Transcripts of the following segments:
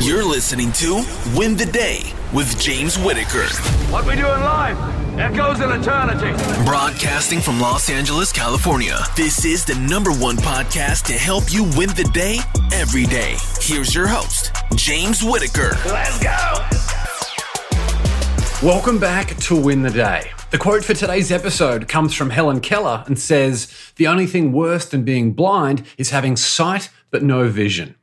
You're listening to Win the Day with James Whitaker. What we do in life echoes in eternity. Broadcasting from Los Angeles, California, this is the #1 podcast to help you win the day every day. Here's your host, James Whitaker. Let's go! Welcome back to Win the Day. The quote for today's episode comes from Helen Keller and says, "The only thing worse than being blind is having sight but no vision."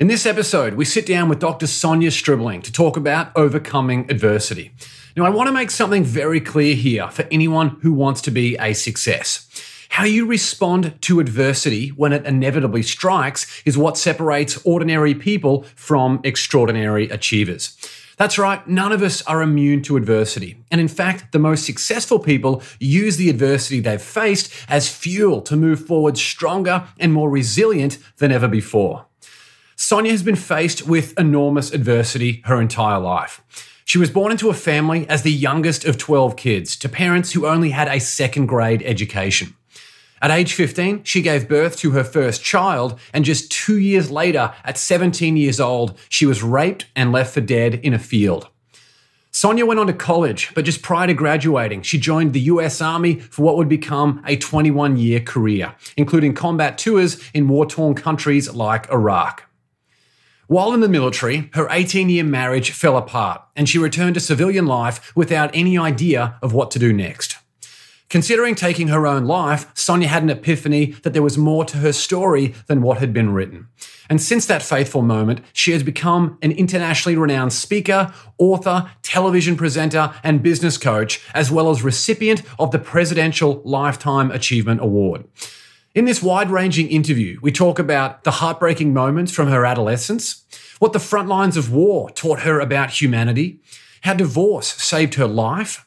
In this episode, we sit down with Dr. Sonia Stribling to talk about overcoming adversity. Now, I want to make something very clear here for anyone who wants to be a success. How you respond to adversity when it inevitably strikes is what separates ordinary people from extraordinary achievers. That's right, none of us are immune to adversity. And in fact, the most successful people use the adversity they've faced as fuel to move forward stronger and more resilient than ever before. Sonia has been faced with enormous adversity her entire life. She was born into a family as the youngest of 12 kids to parents who only had a second grade education. At age 15, she gave birth to her first child, and just 2 years later, at 17 years old, she was raped and left for dead in a field. Sonia went on to college, but just prior to graduating, she joined the US Army for what would become a 21-year career, including combat tours in war-torn countries like Iraq. While in the military, her 18-year marriage fell apart, and she returned to civilian life without any idea of what to do next. Considering taking her own life, Sonia had an epiphany that there was more to her story than what had been written. And since that fateful moment, she has become an internationally renowned speaker, author, television presenter, and business coach, as well as recipient of the Presidential Lifetime Achievement Award. In this wide-ranging interview, we talk about the heartbreaking moments from her adolescence, what the front lines of war taught her about humanity, how divorce saved her life,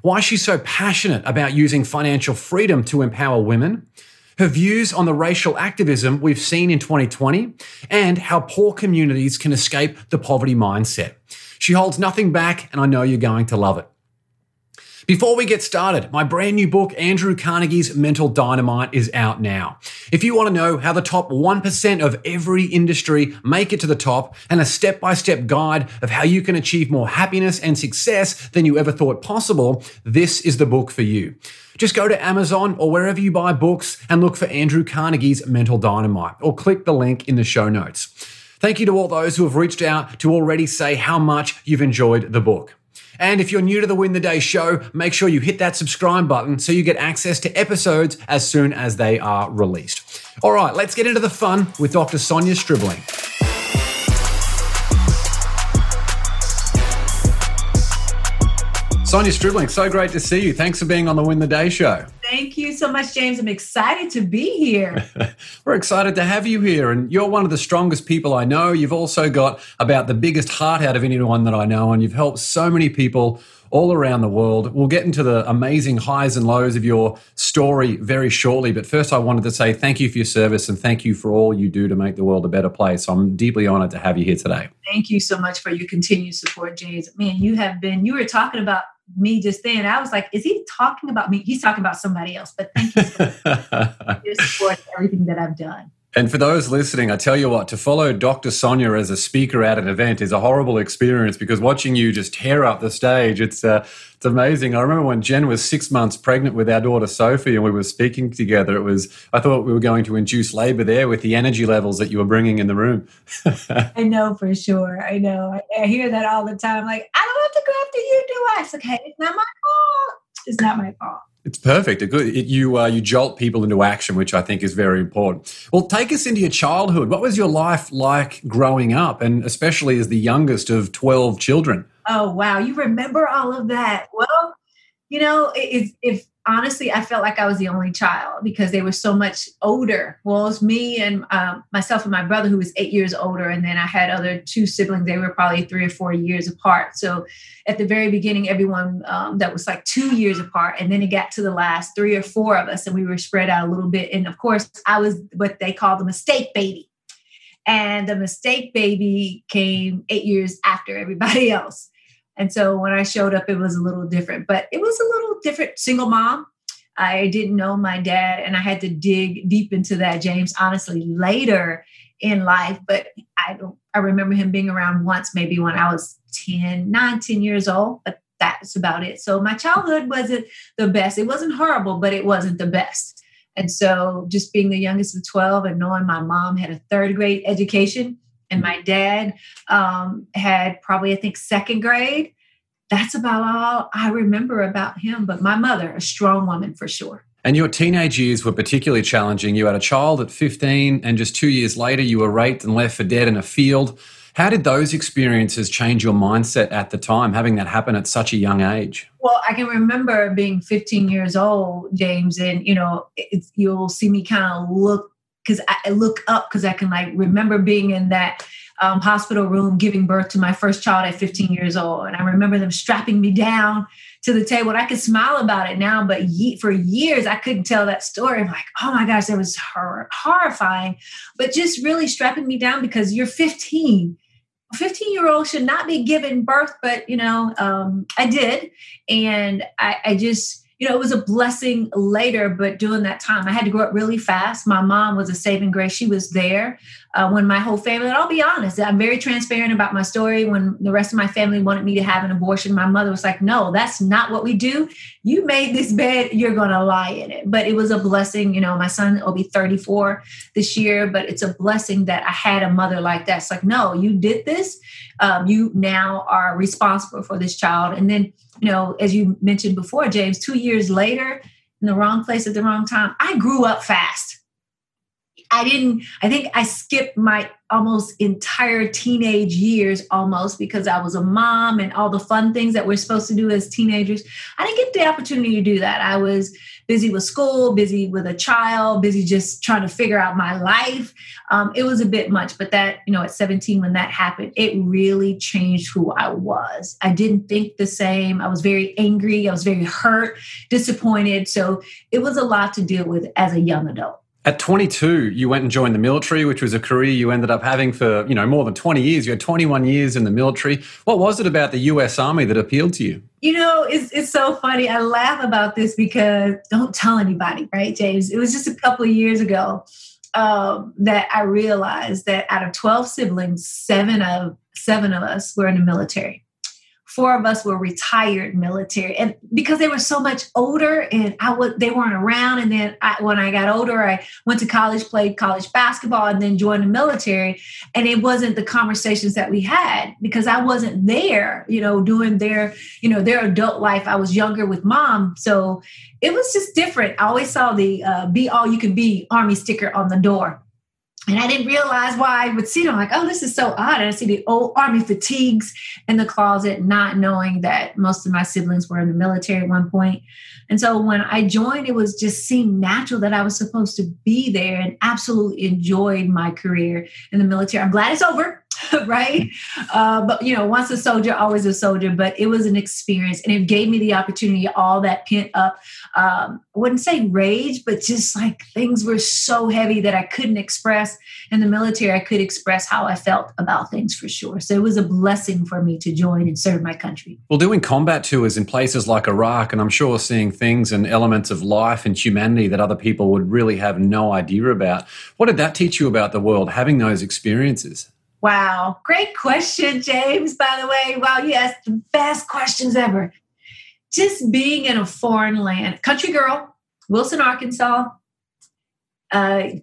why she's so passionate about using financial freedom to empower women, her views on the racial activism we've seen in 2020, and how poor communities can escape the poverty mindset. She holds nothing back, and I know you're going to love it. Before we get started, my brand new book, Andrew Carnegie's Mental Dynamite, is out now. If you want to know how the top 1% of every industry make it to the top and a step-by-step guide of how you can achieve more happiness and success than you ever thought possible, this is the book for you. Just go to Amazon or wherever you buy books and look for Andrew Carnegie's Mental Dynamite or click the link in the show notes. Thank you to all those who have reached out to already say how much you've enjoyed the book. And if you're new to the Win the Day show, make sure you hit that subscribe button so you get access to episodes as soon as they are released. All right, let's get into the fun with Dr. Sonia Stribling. Sonia Stribling, so great to see you. Thanks for being on the Win the Day show. Thank you so much, James. I'm excited to be here. We're excited to have you here. And you're one of the strongest people I know. You've also got about the biggest heart out of anyone that I know. And you've helped so many people all around the world. We'll get into the amazing highs and lows of your story very shortly. But first, I wanted to say thank you for your service and thank you for all you do to make the world a better place. I'm deeply honored to have you here today. Thank you so much for your continued support, James. Man, you were talking about me just then. I was like, is he talking about me? He's talking about somebody else, but thank you so much for your support and everything that I've done. And for those listening, I tell you what, to follow Dr. Sonia as a speaker at an event is a horrible experience because watching you just tear up the stage, it's amazing. I remember when Jen was 6 months pregnant with our daughter Sophie and we were speaking together, I thought we were going to induce labor there with the energy levels that you were bringing in the room. I know for sure. I know. I hear that all the time. Like, I don't have to go after you, do I? It's okay. It's not my fault. It's not my fault. It's perfect. You jolt people into action, which I think is very important. Well, take us into your childhood. What was your life like growing up, and especially as the youngest of 12 children? Oh, wow. You remember all of that? Well, you know, if honestly, I felt like I was the only child because they were so much older. Well, it was me and myself and my brother, who was 8 years older, and then I had other two siblings. They were probably 3 or 4 years apart. So at the very beginning, everyone that was like 2 years apart, and then it got to the last 3 or 4 of us, and we were spread out a little bit. And of course, I was what they call the mistake baby. And the mistake baby came 8 years after everybody else. And so when I showed up, it was a little different, but it was a little different. Single mom. I didn't know my dad, and I had to dig deep into that, James. Honestly, later in life, but I remember him being around once, maybe when I was 10 years old, but that's about it. So my childhood wasn't the best. It wasn't horrible, but it wasn't the best. And so just being the youngest of 12 and knowing my mom had a third grade education and my dad had probably, I think, second grade. That's about all I remember about him. But my mother, a strong woman for sure. And your teenage years were particularly challenging. You had a child at 15, and just 2 years later, you were raped and left for dead in a field. How did those experiences change your mindset at the time, having that happen at such a young age? Well, I can remember being 15 years old, James, and, you know, you'll see me kind of look up because I can remember being in that hospital room giving birth to my first child at 15 years old. And I remember them strapping me down to the table. And I could smile about it now, but for years, I couldn't tell that story. I'm like, oh my gosh, that was horrifying, but just really strapping me down because you're 15. 15-year-old should not be giving birth, but, you know, I did. And I just, you know, it was a blessing later, but during that time, I had to grow up really fast. My mom was a saving grace. She was there when my whole family, and I'll be honest, I'm very transparent about my story. When the rest of my family wanted me to have an abortion, my mother was like, no, that's not what we do. You made this bed, you're going to lie in it. But it was a blessing. You know, my son will be 34 this year, but it's a blessing that I had a mother like that. It's like, no, you did this. You now are responsible for this child. And then, you know, as you mentioned before, James, 2 years later, in the wrong place at the wrong time, I grew up fast. I think I skipped my almost entire teenage years because I was a mom and all the fun things that we're supposed to do as teenagers. I didn't get the opportunity to do that. I was busy with school, busy with a child, busy just trying to figure out my life. It was a bit much, but that, you know, at 17, when that happened, it really changed who I was. I didn't think the same. I was very angry. I was very hurt, disappointed. So it was a lot to deal with as a young adult. At 22, you went and joined the military, which was a career you ended up having for, you know, more than 20 years. You had 21 years in the military. What was it about the U.S. Army that appealed to you? You know, it's so funny. I laugh about this because don't tell anybody, right, James? It was just a couple of years ago that I realized that out of 12 siblings, seven of us were in the military. Four of us were retired military, and because they were so much older and they weren't around. And then when I got older, I went to college, played college basketball, and then joined the military. And it wasn't the conversations that we had because I wasn't there, you know, doing their, you know, their adult life. I was younger with mom. So it was just different. I always saw the be all you can be Army sticker on the door. And I didn't realize why I would see them. I'm like, oh, this is so odd. And I see the old Army fatigues in the closet, not knowing that most of my siblings were in the military at one point. And so when I joined, it was just seemed natural that I was supposed to be there and absolutely enjoyed my career in the military. I'm glad it's over, right? But, you know, once a soldier, always a soldier. But it was an experience, and it gave me the opportunity, all that pent up, I wouldn't say rage, but just like things were so heavy that I couldn't express. In the military, I could express how I felt about things for sure. So it was a blessing for me to join and serve my country. Well, doing combat tours in places like Iraq, and I'm sure seeing things and elements of life and humanity that other people would really have no idea about. What did that teach you about the world, having those experiences? Wow. Great question, James, by the way. Wow, you asked the best questions ever. Just being in a foreign land, country girl, Wilson, Arkansas,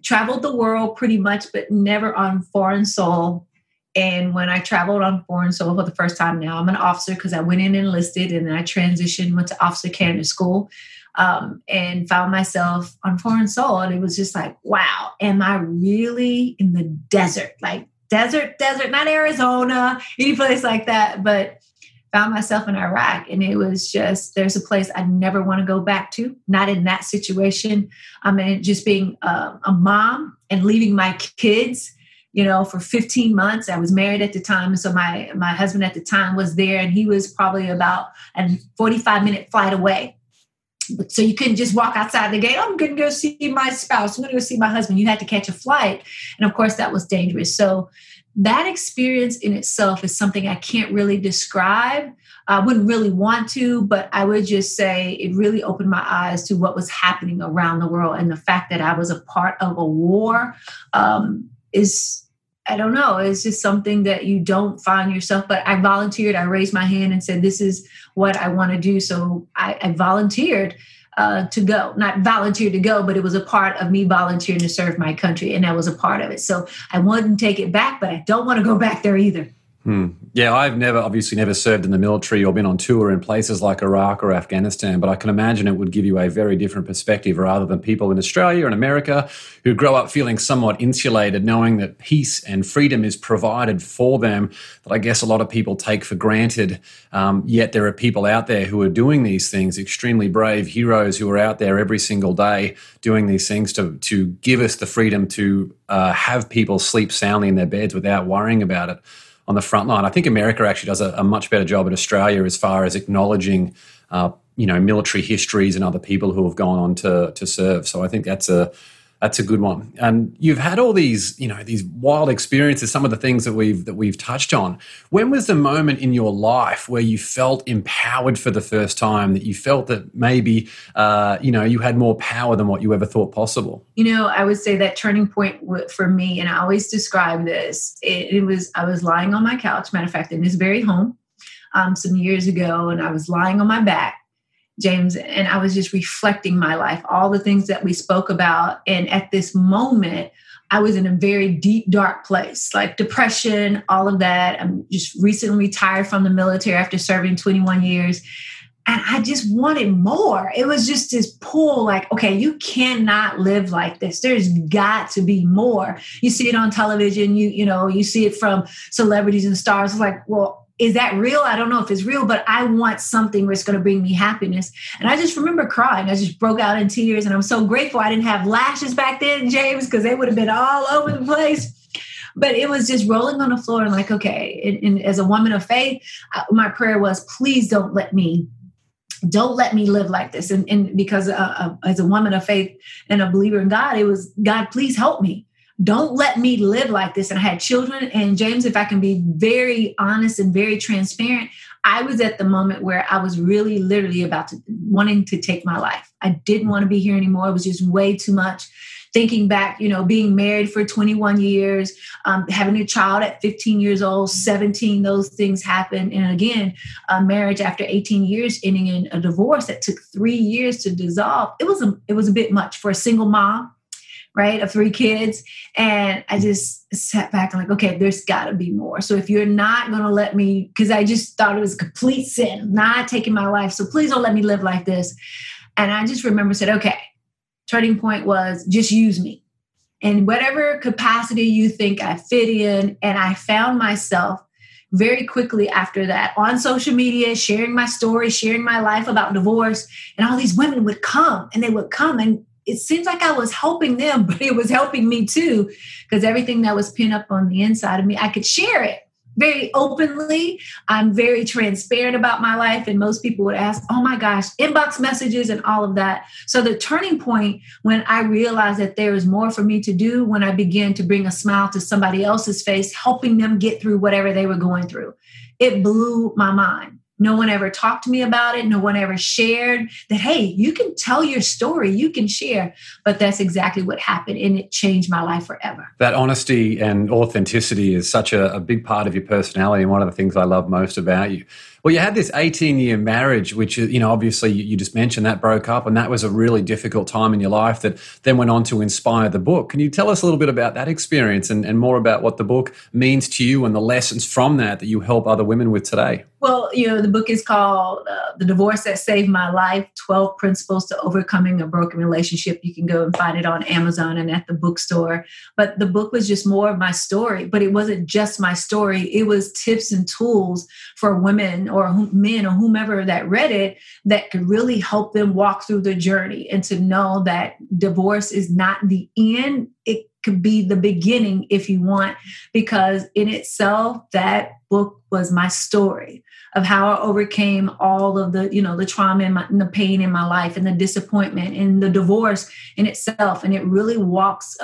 traveled the world pretty much, but never on foreign soil. And when I traveled on foreign soil for the first time now, I'm an officer because I went in and enlisted and then I transitioned, went to officer candidate school and found myself on foreign soil. And it was just like, wow, am I really in the desert? Like, desert, not Arizona, any place like that, but found myself in Iraq. And it was just, there's a place I never want to go back to, not in that situation. I mean, just being a mom and leaving my kids, you know, for 15 months. I was married at the time. And so my husband at the time was there and he was probably about a 45-minute flight away. So you couldn't just walk outside the gate. Oh, I'm going to go see my spouse. I'm going to go see my husband. You had to catch a flight. And of course, that was dangerous. So that experience in itself is something I can't really describe. I wouldn't really want to, but I would just say it really opened my eyes to what was happening around the world. And the fact that I was a part of a war is I don't know. It's just something that you don't find yourself, but I volunteered. I raised my hand and said, this is what I want to do. So I volunteered to go, not volunteer to go, but it was a part of me volunteering to serve my country. And that was a part of it. So I wouldn't take it back, but I don't want to go back there either. Yeah, I've obviously never served in the military or been on tour in places like Iraq or Afghanistan, but I can imagine it would give you a very different perspective rather than people in Australia and America who grow up feeling somewhat insulated, knowing that peace and freedom is provided for them, that I guess a lot of people take for granted. Yet there are people out there who are doing these things, extremely brave heroes who are out there every single day doing these things to give us the freedom to have people sleep soundly in their beds without worrying about it. On the front line. I think America actually does a much better job at Australia as far as acknowledging, military histories and other people who have gone on to serve. So I think that's a good one. And you've had all these wild experiences. Some of the things that we've touched on. When was the moment in your life where you felt empowered for the first time? That you felt that maybe you had more power than what you ever thought possible? I would say that turning point for me, and I always describe this. It was I was lying on my couch. Matter of fact, in this very home, some years ago, and I was lying on my back. James, and I was just reflecting my life, all the things that we spoke about. And at this moment, I was in a very deep, dark place, like depression, all of that. I'm just recently retired from the military after serving 21 years. And I just wanted more. It was just this pull, like, okay, you cannot live like this. There's got to be more. You see it on television, you see it from celebrities and stars. It's like, well, is that real? I don't know if it's real, but I want something where it's going to bring me happiness. And I just remember crying. I just broke out in tears. And I'm so grateful I didn't have lashes back then, James, because they would have been all over the place. But it was just rolling on the floor and like, okay. And as a woman of faith, my prayer was, please don't let me live like this. And because as a woman of faith and a believer in God, it was, God, please help me. Don't let me live like this. And I had children. And James, if I can be very honest and very transparent, I was at the moment where I was really literally wanting to take my life. I didn't want to be here anymore. It was just way too much. Thinking back, being married for 21 years, having a child at 15 years old, 17, those things happened. And again, a marriage after 18 years ending in a divorce that took 3 years to dissolve. It was a bit much for a single mom. Right, of 3 kids. And I just sat back and like, okay, there's got to be more. So if you're not going to let me, because I just thought it was a complete sin, not taking my life. So please don't let me live like this. And I just remember said, okay, turning point was just use me in whatever capacity you think I fit in. And I found myself very quickly after that on social media, sharing my story, sharing my life about divorce. And all these women would come and they would come and it seems like I was helping them, but it was helping me too, because everything that was pinned up on the inside of me, I could share it very openly. I'm very transparent about my life. And most people would ask, oh my gosh, inbox messages and all of that. So the turning point when I realized that there was more for me to do, when I began to bring a smile to somebody else's face, helping them get through whatever they were going through, it blew my mind. No one ever talked to me about it. No one ever shared that, hey, you can tell your story, you can share. But that's exactly what happened. And it changed my life forever. That honesty and authenticity is such a big part of your personality and one of the things I love most about you. Well, you had this 18-year marriage, which, obviously you just mentioned that broke up and that was a really difficult time in your life that then went on to inspire the book. Can you tell us a little bit about that experience and more about what the book means to you and the lessons from that you help other women with today? Well, the book is called The Divorce That Saved My Life, 12 Principles to Overcoming a Broken Relationship. You can go and find it on Amazon and at the bookstore. But the book was just more of my story, but it wasn't just my story. It was tips and tools for women or men or whomever that read it that could really help them walk through the journey and to know that divorce is not the end. It could be the beginning if you want, because in itself, that book was my story of how I overcame all of the, the trauma and the pain in my life and the disappointment and the divorce in itself. And it really walks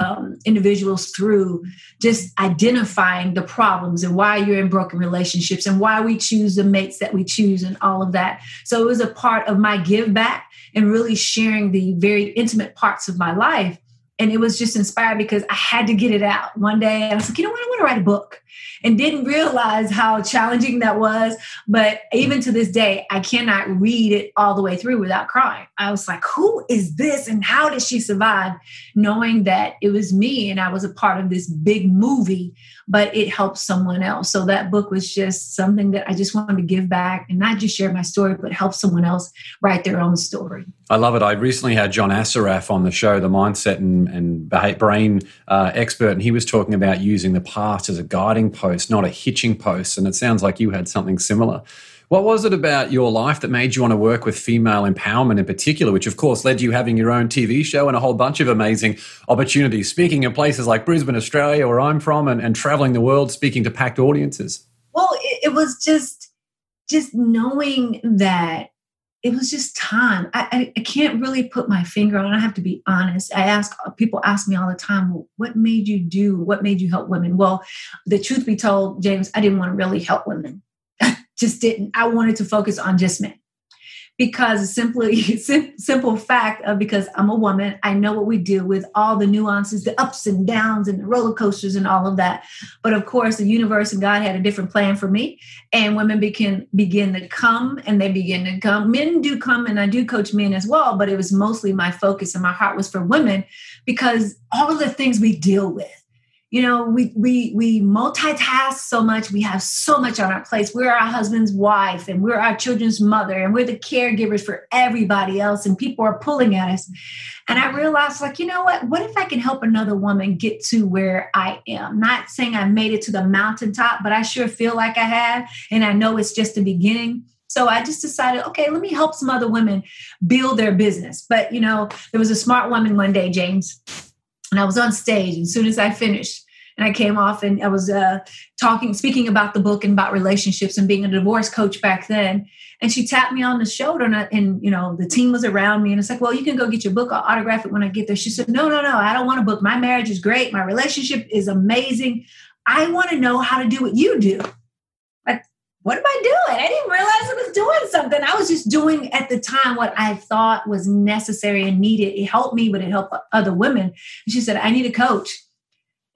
individuals through just identifying the problems and why you're in broken relationships and why we choose the mates that we choose and all of that. So it was a part of my give back and really sharing the very intimate parts of my life And it was just inspired because I had to get it out. One day I was like, you know what? I want to write a book, and didn't realize how challenging that was. But even to this day, I cannot read it all the way through without crying. I was like, who is this? And how did she survive? Knowing that it was me and I was a part of this big movie, but it helped someone else. So that book was just something that I just wanted to give back and not just share my story, but help someone else write their own story. I love it. I recently had John Assaraf on the show, the mindset and brain expert, and he was talking about using the past as a guiding post, not a hitching post. And it sounds like you had something similar. What was it about your life that made you want to work with female empowerment in particular, which of course led you having your own TV show and a whole bunch of amazing opportunities, speaking in places like Brisbane, Australia, where I'm from, and traveling the world, speaking to packed audiences? Well, it was just knowing that it was just time. I can't really put my finger on it. I have to be honest. People ask me all the time, well, what made you do? What made you help women? Well, the truth be told, James, I didn't want to really help women. Just didn't. I wanted to focus on just men because simple fact of because I'm a woman, I know what we deal with, all the nuances, the ups and downs and the roller coasters and all of that. But of course, the universe and God had a different plan for me, and women begin to come, and they begin to come. Men do come, and I do coach men as well, but it was mostly my focus and my heart was for women because all of the things we deal with. You know, we multitask so much. We have so much on our plates. We're our husband's wife, and we're our children's mother, and we're the caregivers for everybody else. And people are pulling at us. And I realized, like, you know what? What if I can help another woman get to where I am? Not saying I made it to the mountaintop, but I sure feel like I have. And I know it's just the beginning. So I just decided, okay, let me help some other women build their business. But, you know, there was a smart woman one day, James. And I was on stage, and as soon as I finished, and I came off, and I was speaking about the book and about relationships and being a divorce coach back then. And she tapped me on the shoulder, and you know, the team was around me, and it's like, well, you can go get your book. I'll autograph it when I get there. She said, no, I don't want a book. My marriage is great. My relationship is amazing. I want to know how to do what you do. Like, what am I doing? I didn't realize I was doing something. I was just doing at the time what I thought was necessary and needed. It helped me, but it helped other women. And she said, I need a coach.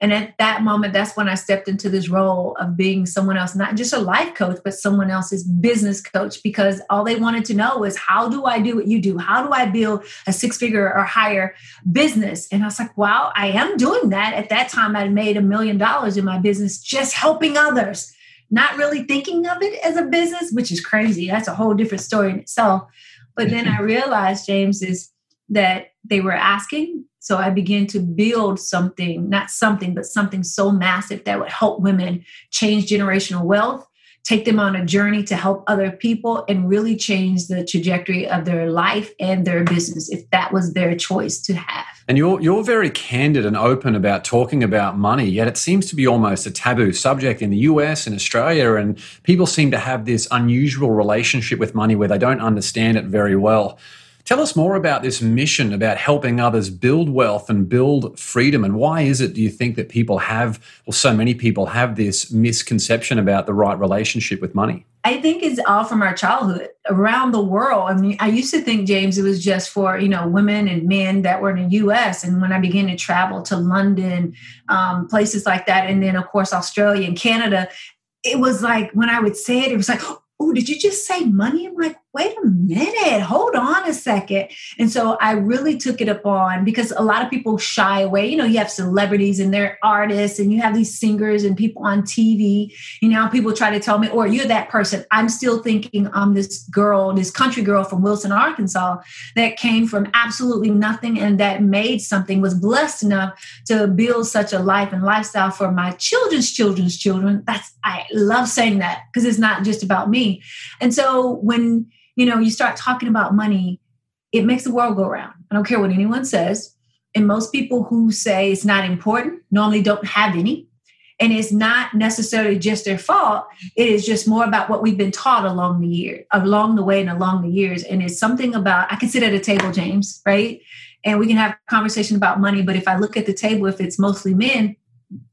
And at that moment, that's when I stepped into this role of being someone else, not just a life coach, but someone else's business coach, because all they wanted to know was, how do I do what you do? How do I build a six-figure or higher business? And I was like, wow, I am doing that. At that time, I'd made $1 million in my business just helping others. Not really thinking of it as a business, which is crazy. That's a whole different story in itself. But then I realized, James, is that they were asking. So I began to build something, not something, but something so massive that would help women change generational wealth, take them on a journey to help other people, and really change the trajectory of their life and their business if that was their choice to have. And you're very candid and open about talking about money, yet it seems to be almost a taboo subject in the US and Australia, and people seem to have this unusual relationship with money where they don't understand it very well. Tell us more about this mission about helping others build wealth and build freedom, and why is it, do you think, that people have, or so many people have, this misconception about the right relationship with money? I think it's all from our childhood around the world. I mean, I used to think, James, it was just for, you know, women and men that were in the U.S. And when I began to travel to London, places like that, and then, of course, Australia and Canada, it was like when I would say it, it was like, oh, did you just say money? I'm like, wait a minute, hold on a second. And so I really took it upon, because a lot of people shy away. You know, you have celebrities and they're artists, and you have these singers and people on TV. You know, people try to tell me, or you're that person. I'm still thinking I'm this girl, this country girl from Wilson, Arkansas, that came from absolutely nothing and that made something, was blessed enough to build such a life and lifestyle for my children's children's children. I love saying that because it's not just about me. And so when you know, you start talking about money, it makes the world go round. I don't care what anyone says. And most people who say it's not important normally don't have any. And it's not necessarily just their fault. It is just more about what we've been taught along the way and along the years. And it's something about, I can sit at a table, James, right? And we can have a conversation about money. But if I look at the table, if it's mostly men,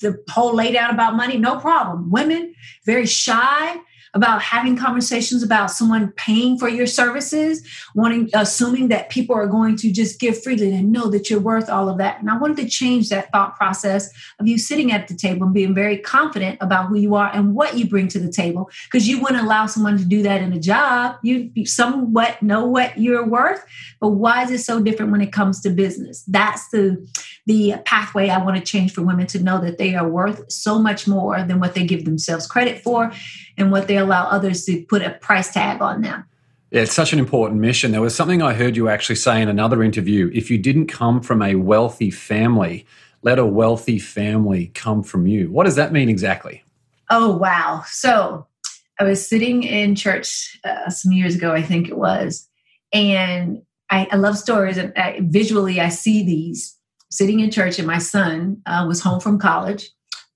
the whole lay down about money, no problem. Women, very shy. about having conversations about someone paying for your services, assuming that people are going to just give freely and know that you're worth all of that. And I wanted to change that thought process of you sitting at the table and being very confident about who you are and what you bring to the table, because you wouldn't allow someone to do that in a job. You somewhat know what you're worth, but why is it so different when it comes to business? That's the pathway I want to change for women, to know that they are worth so much more than what they give themselves credit for and what they allow others to put a price tag on them. Yeah, it's such an important mission. There was something I heard you actually say in another interview. If you didn't come from a wealthy family, let a wealthy family come from you. What does that mean exactly? Oh, wow. So I was sitting in church some years ago, I think it was, and I love stories. And visually, I see these sitting in church, and my son was home from college.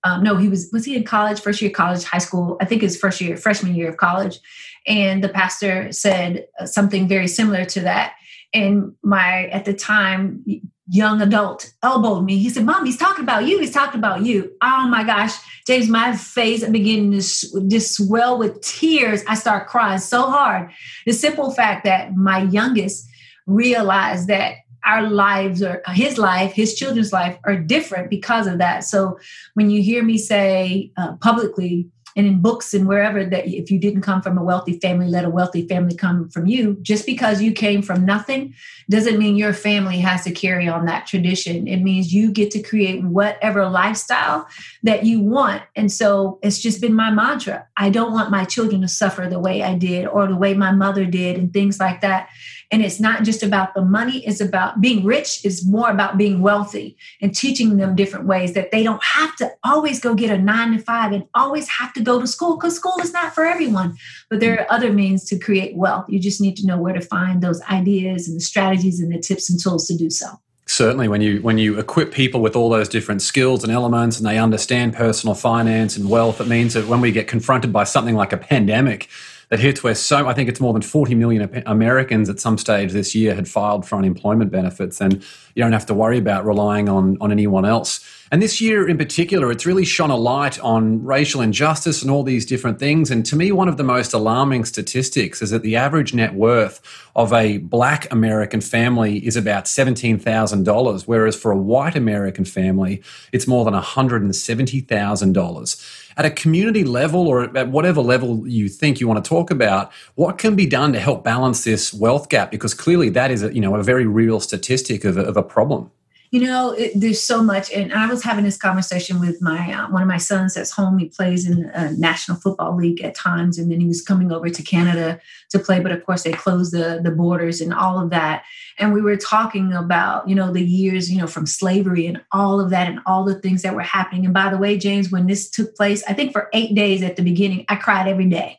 Was he in college, first year of college, high school? I think his freshman year of college. And the pastor said something very similar to that. And my, at the time, young adult elbowed me. He said, "Mom, he's talking about you. He's talking about you." Oh my gosh, James, my face began to just swell with tears. I start crying so hard. The simple fact that my youngest realized that our lives, or his life, his children's life, are different because of that. So when you hear me say publicly and in books and wherever that if you didn't come from a wealthy family, let a wealthy family come from you, just because you came from nothing doesn't mean your family has to carry on that tradition. It means you get to create whatever lifestyle that you want. And so it's just been my mantra. I don't want my children to suffer the way I did or the way my mother did and things like that. And it's not just about the money. It's about being rich. It's more about being wealthy and teaching them different ways that they don't have to always go get a 9-to-5 and always have to go to school, because school is not for everyone. But there are other means to create wealth. You just need to know where to find those ideas and the strategies and the tips and tools to do so. Certainly, when you equip people with all those different skills and elements and they understand personal finance and wealth, it means that when we get confronted by something like a pandemic that hits where I think it's more than 40 million Americans at some stage this year had filed for unemployment benefits, and you don't have to worry about relying on anyone else. And this year in particular, it's really shone a light on racial injustice and all these different things. And to me, one of the most alarming statistics is that the average net worth of a Black American family is about $17,000, whereas for a white American family, it's more than $170,000. At a community level, or at whatever level you think you want to talk about, what can be done to help balance this wealth gap? Because clearly that is a very real statistic of a problem. There's so much. And I was having this conversation with my one of my sons that's home. He plays in the National Football League at times. And then he was coming over to Canada to play. But of course, they closed the borders and all of that. And we were talking about, the years, from slavery and all of that and all the things that were happening. And by the way, James, when this took place, I think for 8 days at the beginning, I cried every day.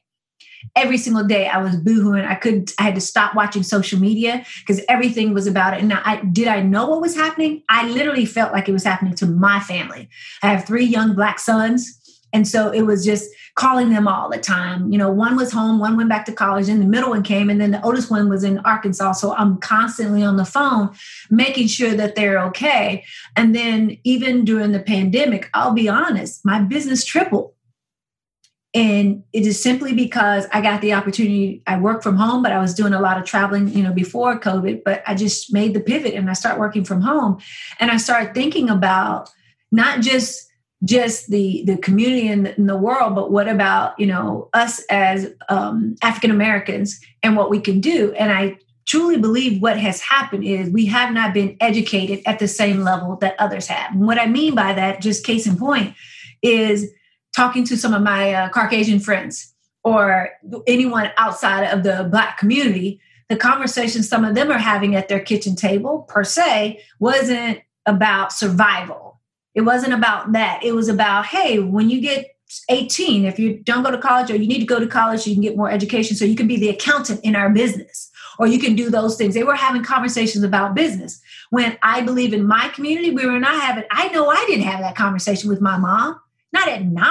Every single day I was boohooing. I had to stop watching social media because everything was about it. And did I know what was happening? I literally felt like it was happening to my family. I have 3 young Black sons. And so it was just calling them all the time. One was home, one went back to college, and the middle one came, and then the oldest one was in Arkansas. So I'm constantly on the phone, making sure that they're okay. And then even during the pandemic, I'll be honest, my business tripled. And it is simply because I got the opportunity. I work from home, but I was doing a lot of traveling, before COVID, but I just made the pivot and I start working from home. And I started thinking about not just the community in the world, but what about, us as African Americans and what we can do. And I truly believe what has happened is we have not been educated at the same level that others have. And what I mean by that, just case in point, is talking to some of my Caucasian friends or anyone outside of the Black community, the conversation some of them are having at their kitchen table per se wasn't about survival. It wasn't about that. It was about, hey, when you get 18, if you don't go to college or you need to go to college, you can get more education so you can be the accountant in our business, or you can do those things. They were having conversations about business. When I believe in my community, I know I didn't have that conversation with my mom. Not at 9,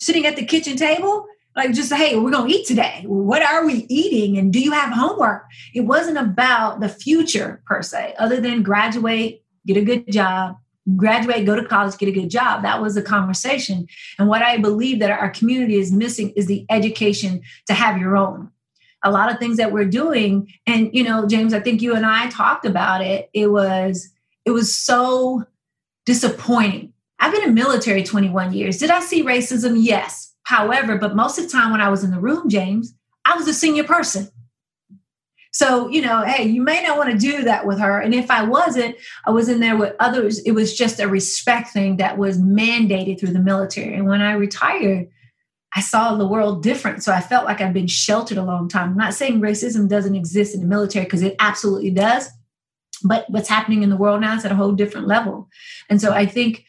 sitting at the kitchen table, like just, hey, we're going to eat today. What are we eating? And do you have homework? It wasn't about the future per se, other than graduate, get a good job, graduate, go to college, get a good job. That was a conversation. And what I believe that our community is missing is the education to have your own. A lot of things that we're doing. And, you know, James, I think you and I talked about it. It was so disappointing. I've been in military 21 years. Did I see racism? Yes. However, but most of the time when I was in the room, James, I was a senior person. So, you know, hey, you may not want to do that with her. And if I wasn't, I was in there with others. It was just a respect thing that was mandated through the military. And when I retired, I saw the world different. So I felt like I've been sheltered a long time. I'm not saying racism doesn't exist in the military, because it absolutely does. But what's happening in the world now is at a whole different level. And so I think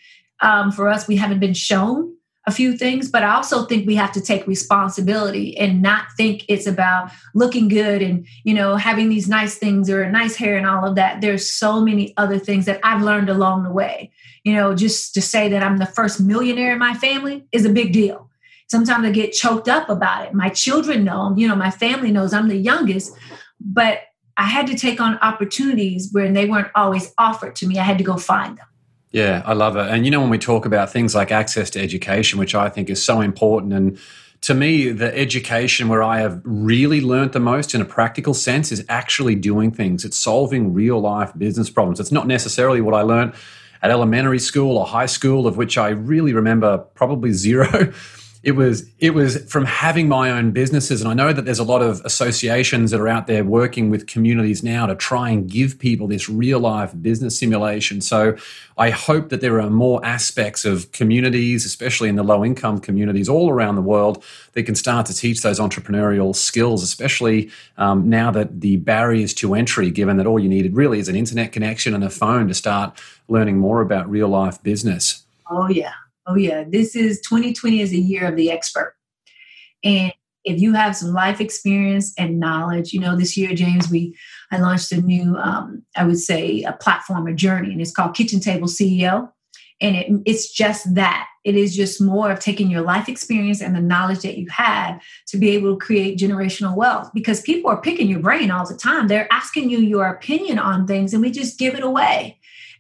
for us, we haven't been shown a few things, but I also think we have to take responsibility and not think it's about looking good and, you know, having these nice things or nice hair and all of that. There's so many other things that I've learned along the way. You know, just to say that I'm the first millionaire in my family is a big deal. Sometimes I get choked up about it. My children know, you know, my family knows I'm the youngest, but I had to take on opportunities where they weren't always offered to me. I had to go find them. Yeah, I love it. And, you know, when we talk about things like access to education, which I think is so important, and to me, the education where I have really learned the most in a practical sense is actually doing things. It's solving real life business problems. It's not necessarily what I learned at elementary school or high school, of which I really remember probably zero. It was from having my own businesses. And I know that there's a lot of associations that are out there working with communities now to try and give people this real-life business simulation. So I hope that there are more aspects of communities, especially in the low-income communities all around the world, that can start to teach those entrepreneurial skills, especially now that the barriers to entry, given that all you needed really is an internet connection and a phone to start learning more about real-life business. Oh, yeah. Oh, yeah. This is 2020 is a year of the expert. And if you have some life experience and knowledge, you know, this year, James, I launched a new, I would say, a platform, a journey, and it's called Kitchen Table CEO. And it's just that. It is just more of taking your life experience and the knowledge that you have to be able to create generational wealth, because people are picking your brain all the time. They're asking you your opinion on things, and we just give it away.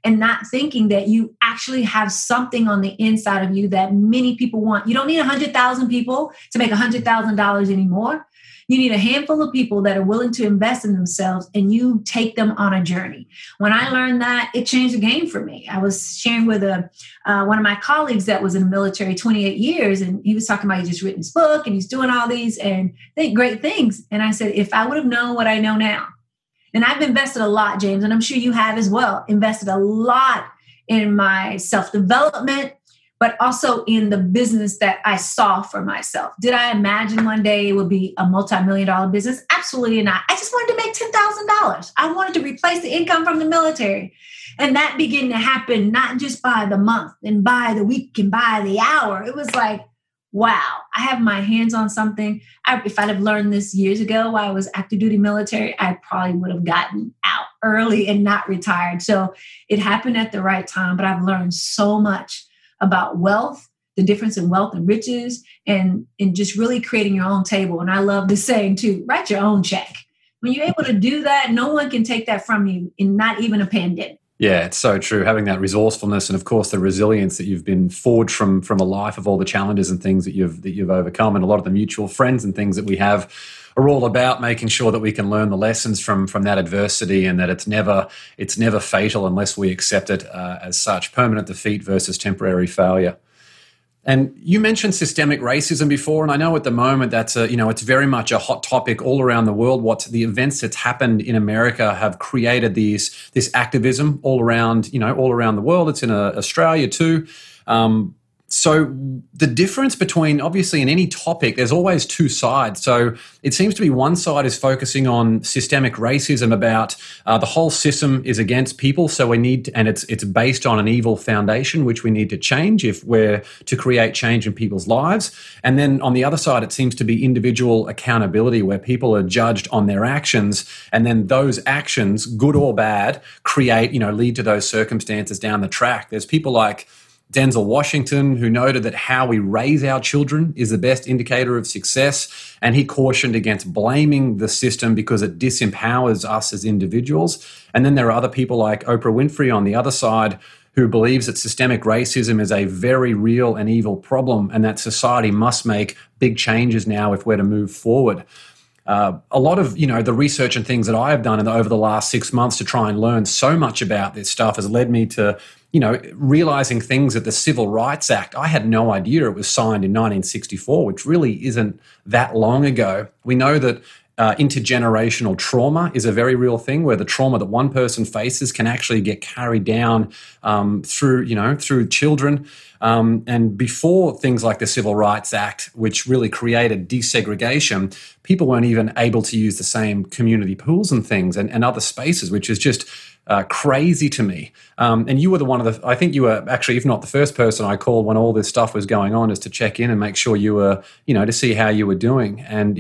And not thinking that you actually have something on the inside of you that many people want. You don't need 100,000 people to make $100,000 anymore. You need a handful of people that are willing to invest in themselves, and you take them on a journey. When I learned that, it changed the game for me. I was sharing with one of my colleagues that was in the military 28 years, and he was talking about he's just written his book and he's doing all these and great things. And I said, if I would have known what I know now. And I've invested a lot, James, and I'm sure you have as well, invested a lot in my self-development, but also in the business that I saw for myself. Did I imagine one day it would be a multi-million-dollar business? Absolutely not. I just wanted to make $10,000. I wanted to replace the income from the military. And that began to happen not just by the month and by the week and by the hour. It was like, wow, I have my hands on something. If I'd have learned this years ago while I was active duty military, I probably would have gotten out early and not retired. So it happened at the right time, but I've learned so much about wealth, the difference in wealth and riches, and just really creating your own table. And I love the saying too, write your own check. When you're able to do that, no one can take that from you, and not even a pandemic. Yeah, it's so true. Having that resourcefulness and, of course, the resilience that you've been forged from a life of all the challenges and things that you've overcome. And a lot of the mutual friends and things that we have are all about making sure that we can learn the lessons from that adversity, and that it's never fatal unless we accept it as such. Permanent defeat versus temporary failure. And you mentioned systemic racism before, and I know at the moment that's it's very much a hot topic all around the world. The events that's happened in America have created this activism all around the world. It's in Australia too. So the difference between, obviously, in any topic, there's always two sides. So it seems to be one side is focusing on systemic racism about the whole system is against people. So we need, and it's based on an evil foundation, which we need to change if we're to create change in people's lives. And then on the other side, it seems to be individual accountability, where people are judged on their actions. And then those actions, good or bad, lead to those circumstances down the track. There's people like Denzel Washington, who noted that how we raise our children is the best indicator of success, and he cautioned against blaming the system because it disempowers us as individuals. And then there are other people like Oprah Winfrey on the other side, who believes that systemic racism is a very real and evil problem and that society must make big changes now if we're to move forward. A lot of, the research and things that I've done over the last 6 months to try and learn so much about this stuff has led me to, realizing things that the Civil Rights Act, I had no idea it was signed in 1964, which really isn't that long ago. We know that intergenerational trauma is a very real thing where the trauma that one person faces can actually get carried down through children. And before things like the Civil Rights Act, which really created desegregation, people weren't even able to use the same community pools and things and other spaces, which is just crazy to me. And you were I think you were actually, if not the first person I called when all this stuff was going on, is to check in and make sure you were, to see how you were doing and,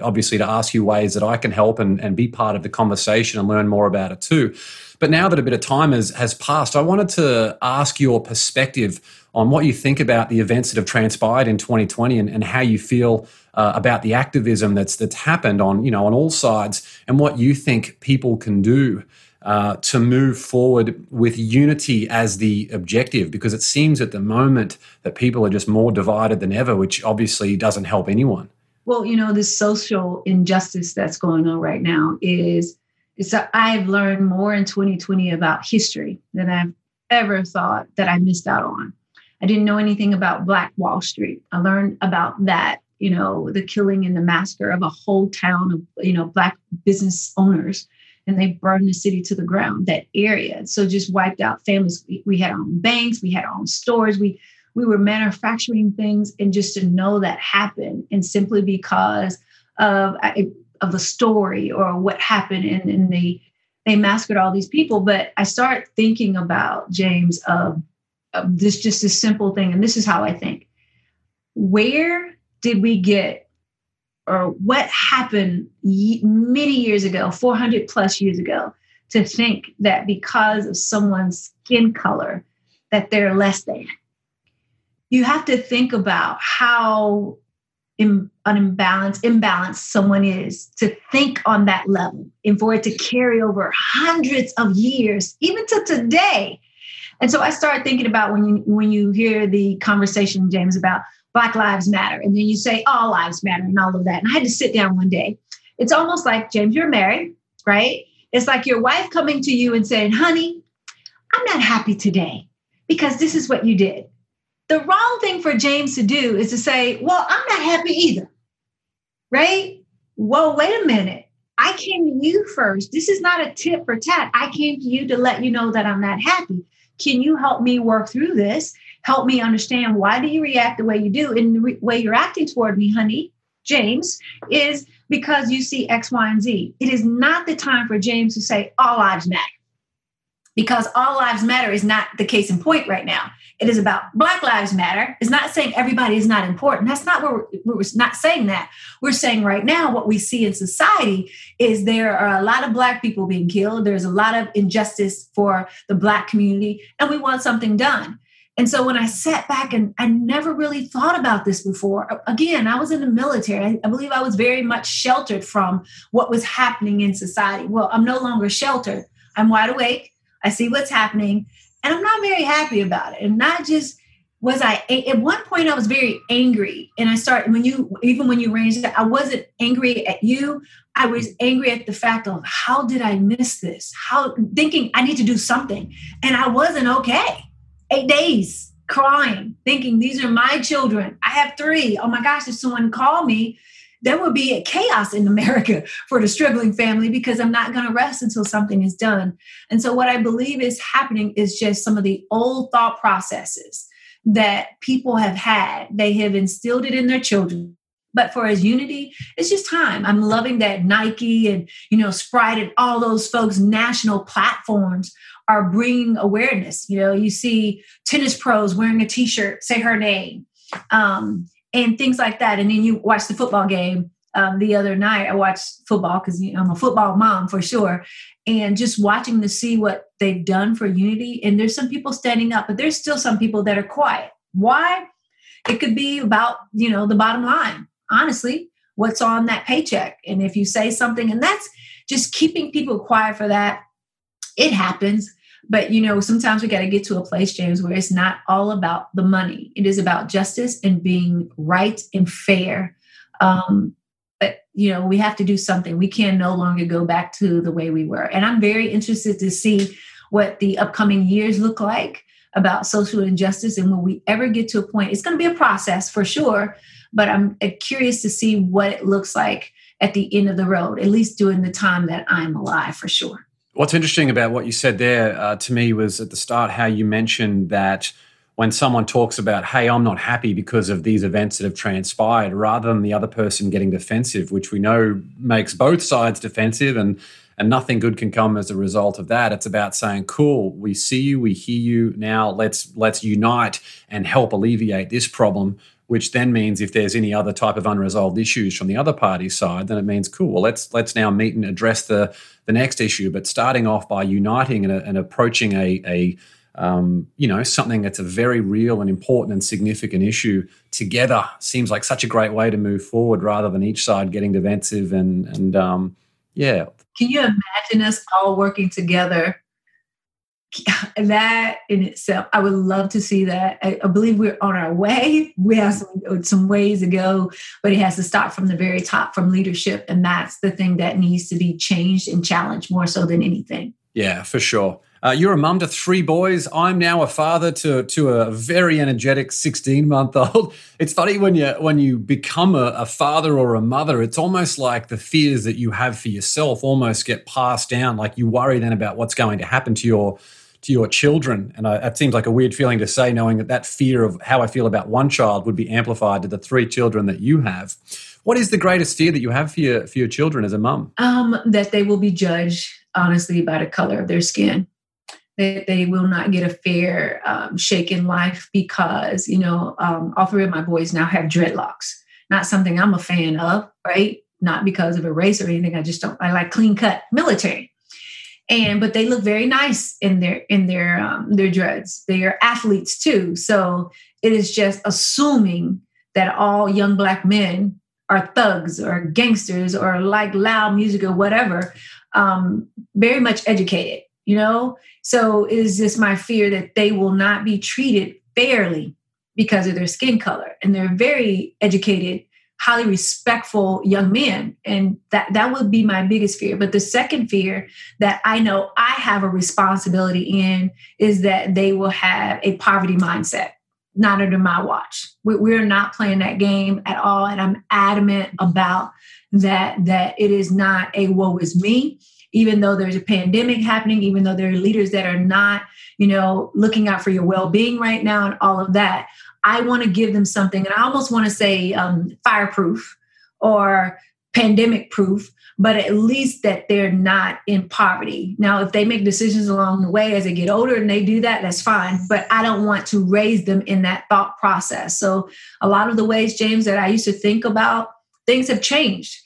obviously to ask you ways that I can help and be part of the conversation and learn more about it too. But now that a bit of time has passed, I wanted to ask your perspective on what you think about the events that have transpired in 2020 and how you feel about the activism that's happened on, on all sides and what you think people can do to move forward with unity as the objective, because it seems at the moment that people are just more divided than ever, which obviously doesn't help anyone. Well, this social injustice that's going on right now I've learned more in 2020 about history than I've ever thought that I missed out on. I didn't know anything about Black Wall Street. I learned about that, the killing and the massacre of a whole town of, Black business owners. And they burned the city to the ground, that area. So just wiped out families. We had our own banks. We had our own stores. We were manufacturing things. And just to know that happened, and simply because of a story or what happened, and they massacred all these people. But I start thinking about, James, of this, just a simple thing. And this is how I think. Where did we get, or what happened many years ago, 400 plus years ago, to think that because of someone's skin color, that they're less than? You have to think about how imbalanced someone is to think on that level, and for it to carry over hundreds of years, even to today. And so I started thinking about when you hear the conversation, James, about Black Lives Matter. And then you say all lives matter and all of that. And I had to sit down one day. It's almost like, James, you're married, right? It's like your wife coming to you and saying, honey, I'm not happy today because this is what you did. The wrong thing for James to do is to say, well, I'm not happy either, right? Well, wait a minute. I came to you first. This is not a tit for tat. I came to you to let you know that I'm not happy. Can you help me work through this? Help me understand, why do you react the way you do? And the way you're acting toward me, honey, James, is because you see X, Y, and Z. It is not the time for James to say all lives matter, because all lives matter is not the case in point right now. It is about Black Lives Matter. It's not saying everybody is not important. That's not what we're not saying that. We're saying right now what we see in society is there are a lot of Black people being killed. There's a lot of injustice for the Black community, and we want something done. And so when I sat back, and I never really thought about this before, again, I was in the military. I believe I was very much sheltered from what was happening in society. Well, I'm no longer sheltered. I'm wide awake. I see what's happening, and I'm not very happy about it. And not just was I, at one point I was very angry. And I started, when you ranged it, I wasn't angry at you. I was angry at the fact of, how did I miss this? Thinking I need to do something. And I wasn't okay. 8 days crying, thinking these are my children. I have 3. Oh my gosh, if someone called me, there would be a chaos in America for the Stribling family, because I'm not going to rest until something is done. And so what I believe is happening is just some of the old thought processes that people have had. They have instilled it in their children. But for as unity, it's just time. I'm loving that Nike and, Sprite and all those folks' national platforms are bringing awareness. You see tennis pros wearing a T-shirt, say her name, and things like that. And then you watch the football game the other night. I watched football because I'm a football mom for sure. And just watching to see what they've done for unity. And there's some people standing up, but there's still some people that are quiet. Why? It could be about, the bottom line, honestly, what's on that paycheck. And if you say something, and that's just keeping people quiet for that, it happens. But, you know, sometimes we got to get to a place, James, where it's not all about the money. It is about justice and being right and fair. But, you know, we have to do something. We can no longer go back to the way we were. And I'm very interested to see what the upcoming years look like about social injustice. And when we ever get to a point, it's going to be a process for sure. But I'm curious to see what it looks like at the end of the road, at least during the time that I'm alive, for sure. What's interesting about what you said there to me was at the start how you mentioned that when someone talks about, hey, I'm not happy because of these events that have transpired, rather than the other person getting defensive, which we know makes both sides defensive and nothing good can come as a result of that. It's about saying, cool, we see you, we hear you, now let's unite and help alleviate this problem, which then means if there's any other type of unresolved issues from the other party's side, then it means, cool, well, let's now meet and address the next issue. But starting off by uniting and approaching a something that's a very real and important and significant issue together seems like such a great way to move forward rather than each side getting defensive and. Can you imagine us all working together? That in itself, I would love to see that. I believe we're on our way. We have some ways to go, but it has to start from the very top, from leadership. And that's the thing that needs to be changed and challenged more so than anything. Yeah, for sure. You're a mum to 3 boys. I'm now a father to a very energetic 16-month-old. It's funny when you become a father or a mother, it's almost like the fears that you have for yourself almost get passed down. Like you worry then about what's going to happen to your children. And that seems like a weird feeling to say, knowing that fear of how I feel about one child would be amplified to the 3 children that you have. What is the greatest fear that you have for your children as a mum? That they will be judged, honestly, by the color of their skin. That they will not get a fair shake in life because, you know, all 3 of my boys now have dreadlocks. Not something I'm a fan of, right? Not because of a race or anything. I just don't. I like clean cut military. But they look very nice in their dreads. They are athletes too. So it is just assuming that all young Black men are thugs or gangsters or like loud music or whatever. Very much educated, you know? So it is just my fear that they will not be treated fairly because of their skin color. And they're very educated, highly respectful young men. And that would be my biggest fear. But the second fear that I know I have a responsibility in is that they will have a poverty mindset, not under my watch. We're not playing that game at all. And I'm adamant about that it is not a woe is me, even though there's a pandemic happening, even though there are leaders that are not, you know, looking out for your well-being right now and all of that. I want to give them something. And I almost want to say fireproof or pandemic proof, but at least that they're not in poverty. Now, if they make decisions along the way as they get older and they do that, that's fine. But I don't want to raise them in that thought process. So a lot of the ways, James, that I used to think about, things have changed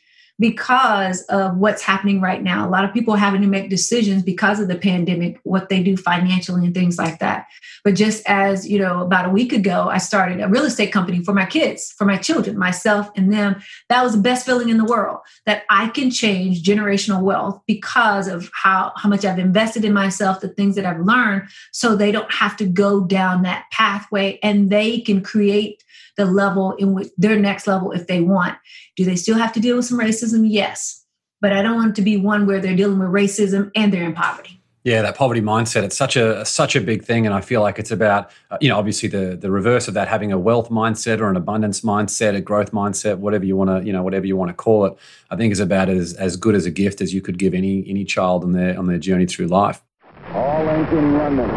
because of what's happening right now. A lot of people having to make decisions because of the pandemic, what they do financially and things like that. But just as, you know, about a week ago, I started a real estate company for my kids, for my children, myself and them. That was the best feeling in the world, that I can change generational wealth because of how much I've invested in myself, the things that I've learned, so they don't have to go down that pathway and they can create the level in which their next level if they want. Do they still have to deal with some racism? Yes. But I don't want it to be one where they're dealing with racism and they're in poverty. Yeah, that poverty mindset, it's such a big thing. And I feel like it's about, obviously the reverse of that, having a wealth mindset or an abundance mindset, a growth mindset, whatever you want to call it, I think is about as good as a gift as you could give any child on their journey through life. All engine running.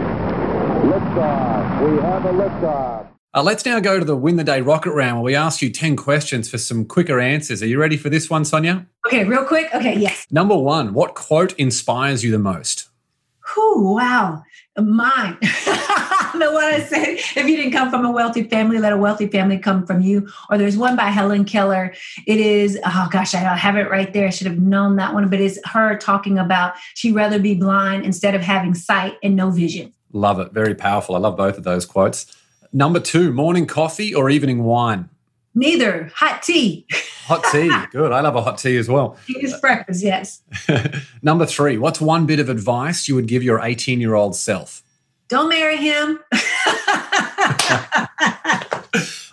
Liftoff. We have a liftoff. Let's now go to the Win the Day Rocket Round, where we ask you 10 questions for some quicker answers. Are you ready for this one, Sonia? Okay, real quick. Okay, yes. Number 1, what quote inspires you the most? Ooh, wow. Mine. I don't know what I said. If you didn't come from a wealthy family, let a wealthy family come from you. Or there's one by Helen Keller. It is, oh gosh, I have it right there. I should have known that one. But it's her talking about she'd rather be blind instead of having sight and no vision. Love it. Very powerful. I love both of those quotes. Number 2, morning coffee or evening wine? Neither. Hot tea. Hot tea. Good. I love a hot tea as well. It is breakfast, yes. Number three, what's one bit of advice you would give your 18-year-old self? Don't marry him.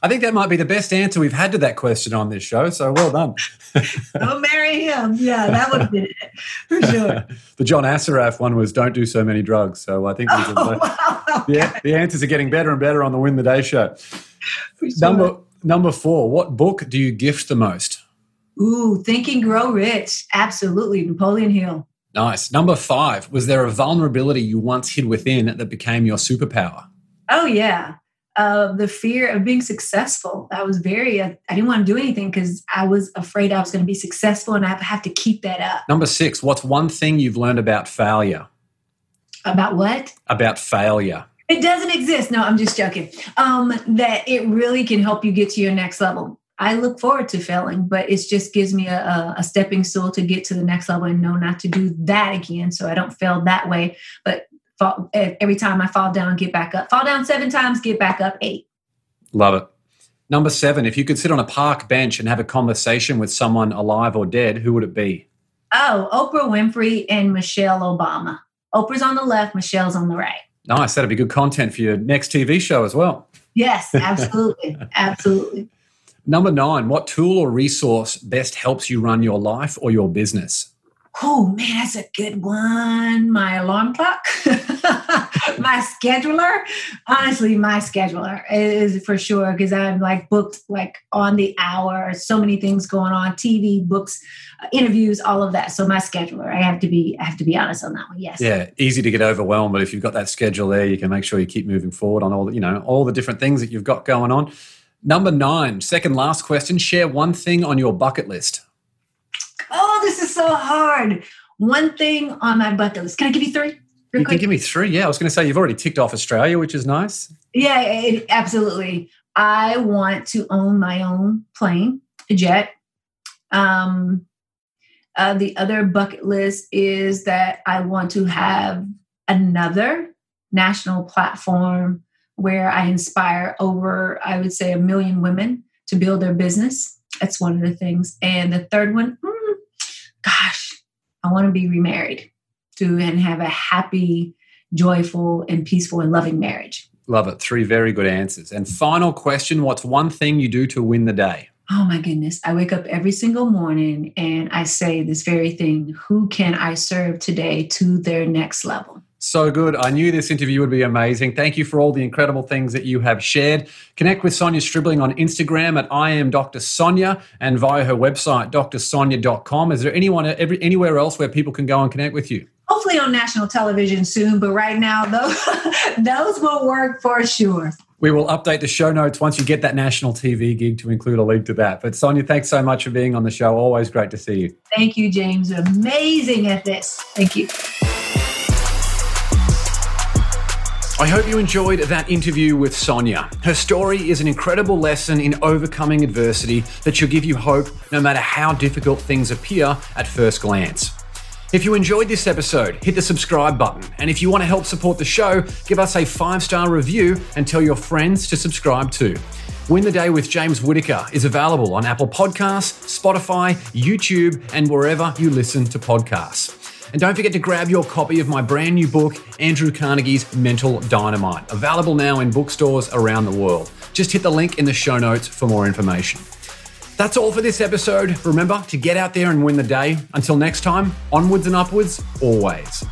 I think that might be the best answer we've had to that question on this show, so well done. Don't marry him. Yeah, that would have been it, for sure. The John Assaraf one was don't do so many drugs. So I think we can the answers are getting better and better on the Win the Day show. Sure. Number four, what book do you gift the most? Ooh, Think and Grow Rich. Absolutely, Napoleon Hill. Nice. Number five, was there a vulnerability you once hid within that became your superpower? Oh, yeah. The fear of being successful. I was I didn't want to do anything because I was afraid I was going to be successful and I have to keep that up. Number six, what's one thing you've learned about failure? About what? About failure. It doesn't exist. No, I'm just joking. That it really can help you get to your next level. I look forward to failing, but it just gives me a stepping stool to get to the next level and know not to do that again so I don't fail that way. But every time I fall down, get back up. Fall down 7 times, get back up 8. Love it. Number 7, if you could sit on a park bench and have a conversation with someone alive or dead, who would it be? Oh, Oprah Winfrey and Michelle Obama. Oprah's on the left, Michelle's on the right. Nice. That'd be good content for your next TV show as well. Yes, absolutely. Absolutely. Number 9, what tool or resource best helps you run your life or your business? Oh, man, that's a good one. My alarm clock, my scheduler. Honestly, my scheduler is for sure because I'm like booked like on the hour. So many things going on, TV, books, interviews, all of that. So my scheduler, I have to be honest on that one. Yes. Yeah, easy to get overwhelmed, but if you've got that schedule there, you can make sure you keep moving forward on all the different things that you've got going on. Number 9, second last question, share one thing on your bucket list. Oh, this is so hard. One thing on my bucket list. Can I give you 3? You can give me 3, yeah. I was going to say you've already ticked off Australia, which is nice. Yeah, absolutely. I want to own my own plane, a jet. The other bucket list is that I want to have another national platform where I inspire over, I would say, 1 million women to build their business. That's one of the things. And the third one, I want to be remarried and have a happy, joyful, and peaceful and loving marriage. Love it. 3 very good answers. And final question, what's one thing you do to win the day? Oh, my goodness. I wake up every single morning and I say this very thing, who can I serve today to their next level? So good. I knew this interview would be amazing. Thank you for all the incredible things that you have shared. Connect with Sonia Stribling on Instagram at @IamDrSonia and via her website, drsonia.com. Is there anyone anywhere else where people can go and connect with you? Hopefully on national television soon, but right now those will work for sure. We will update the show notes once you get that national TV gig to include a link to that. But Sonia, thanks so much for being on the show. Always great to see you. Thank you, James. Amazing at this. Thank you. I hope you enjoyed that interview with Sonia. Her story is an incredible lesson in overcoming adversity that should give you hope no matter how difficult things appear at first glance. If you enjoyed this episode, hit the subscribe button. And if you want to help support the show, give us a 5-star review and tell your friends to subscribe too. Win the Day with James Whitaker is available on Apple Podcasts, Spotify, YouTube, and wherever you listen to podcasts. And don't forget to grab your copy of my brand new book, Andrew Carnegie's Mental Dynamite, available now in bookstores around the world. Just hit the link in the show notes for more information. That's all for this episode. Remember to get out there and win the day. Until next time, onwards and upwards, always.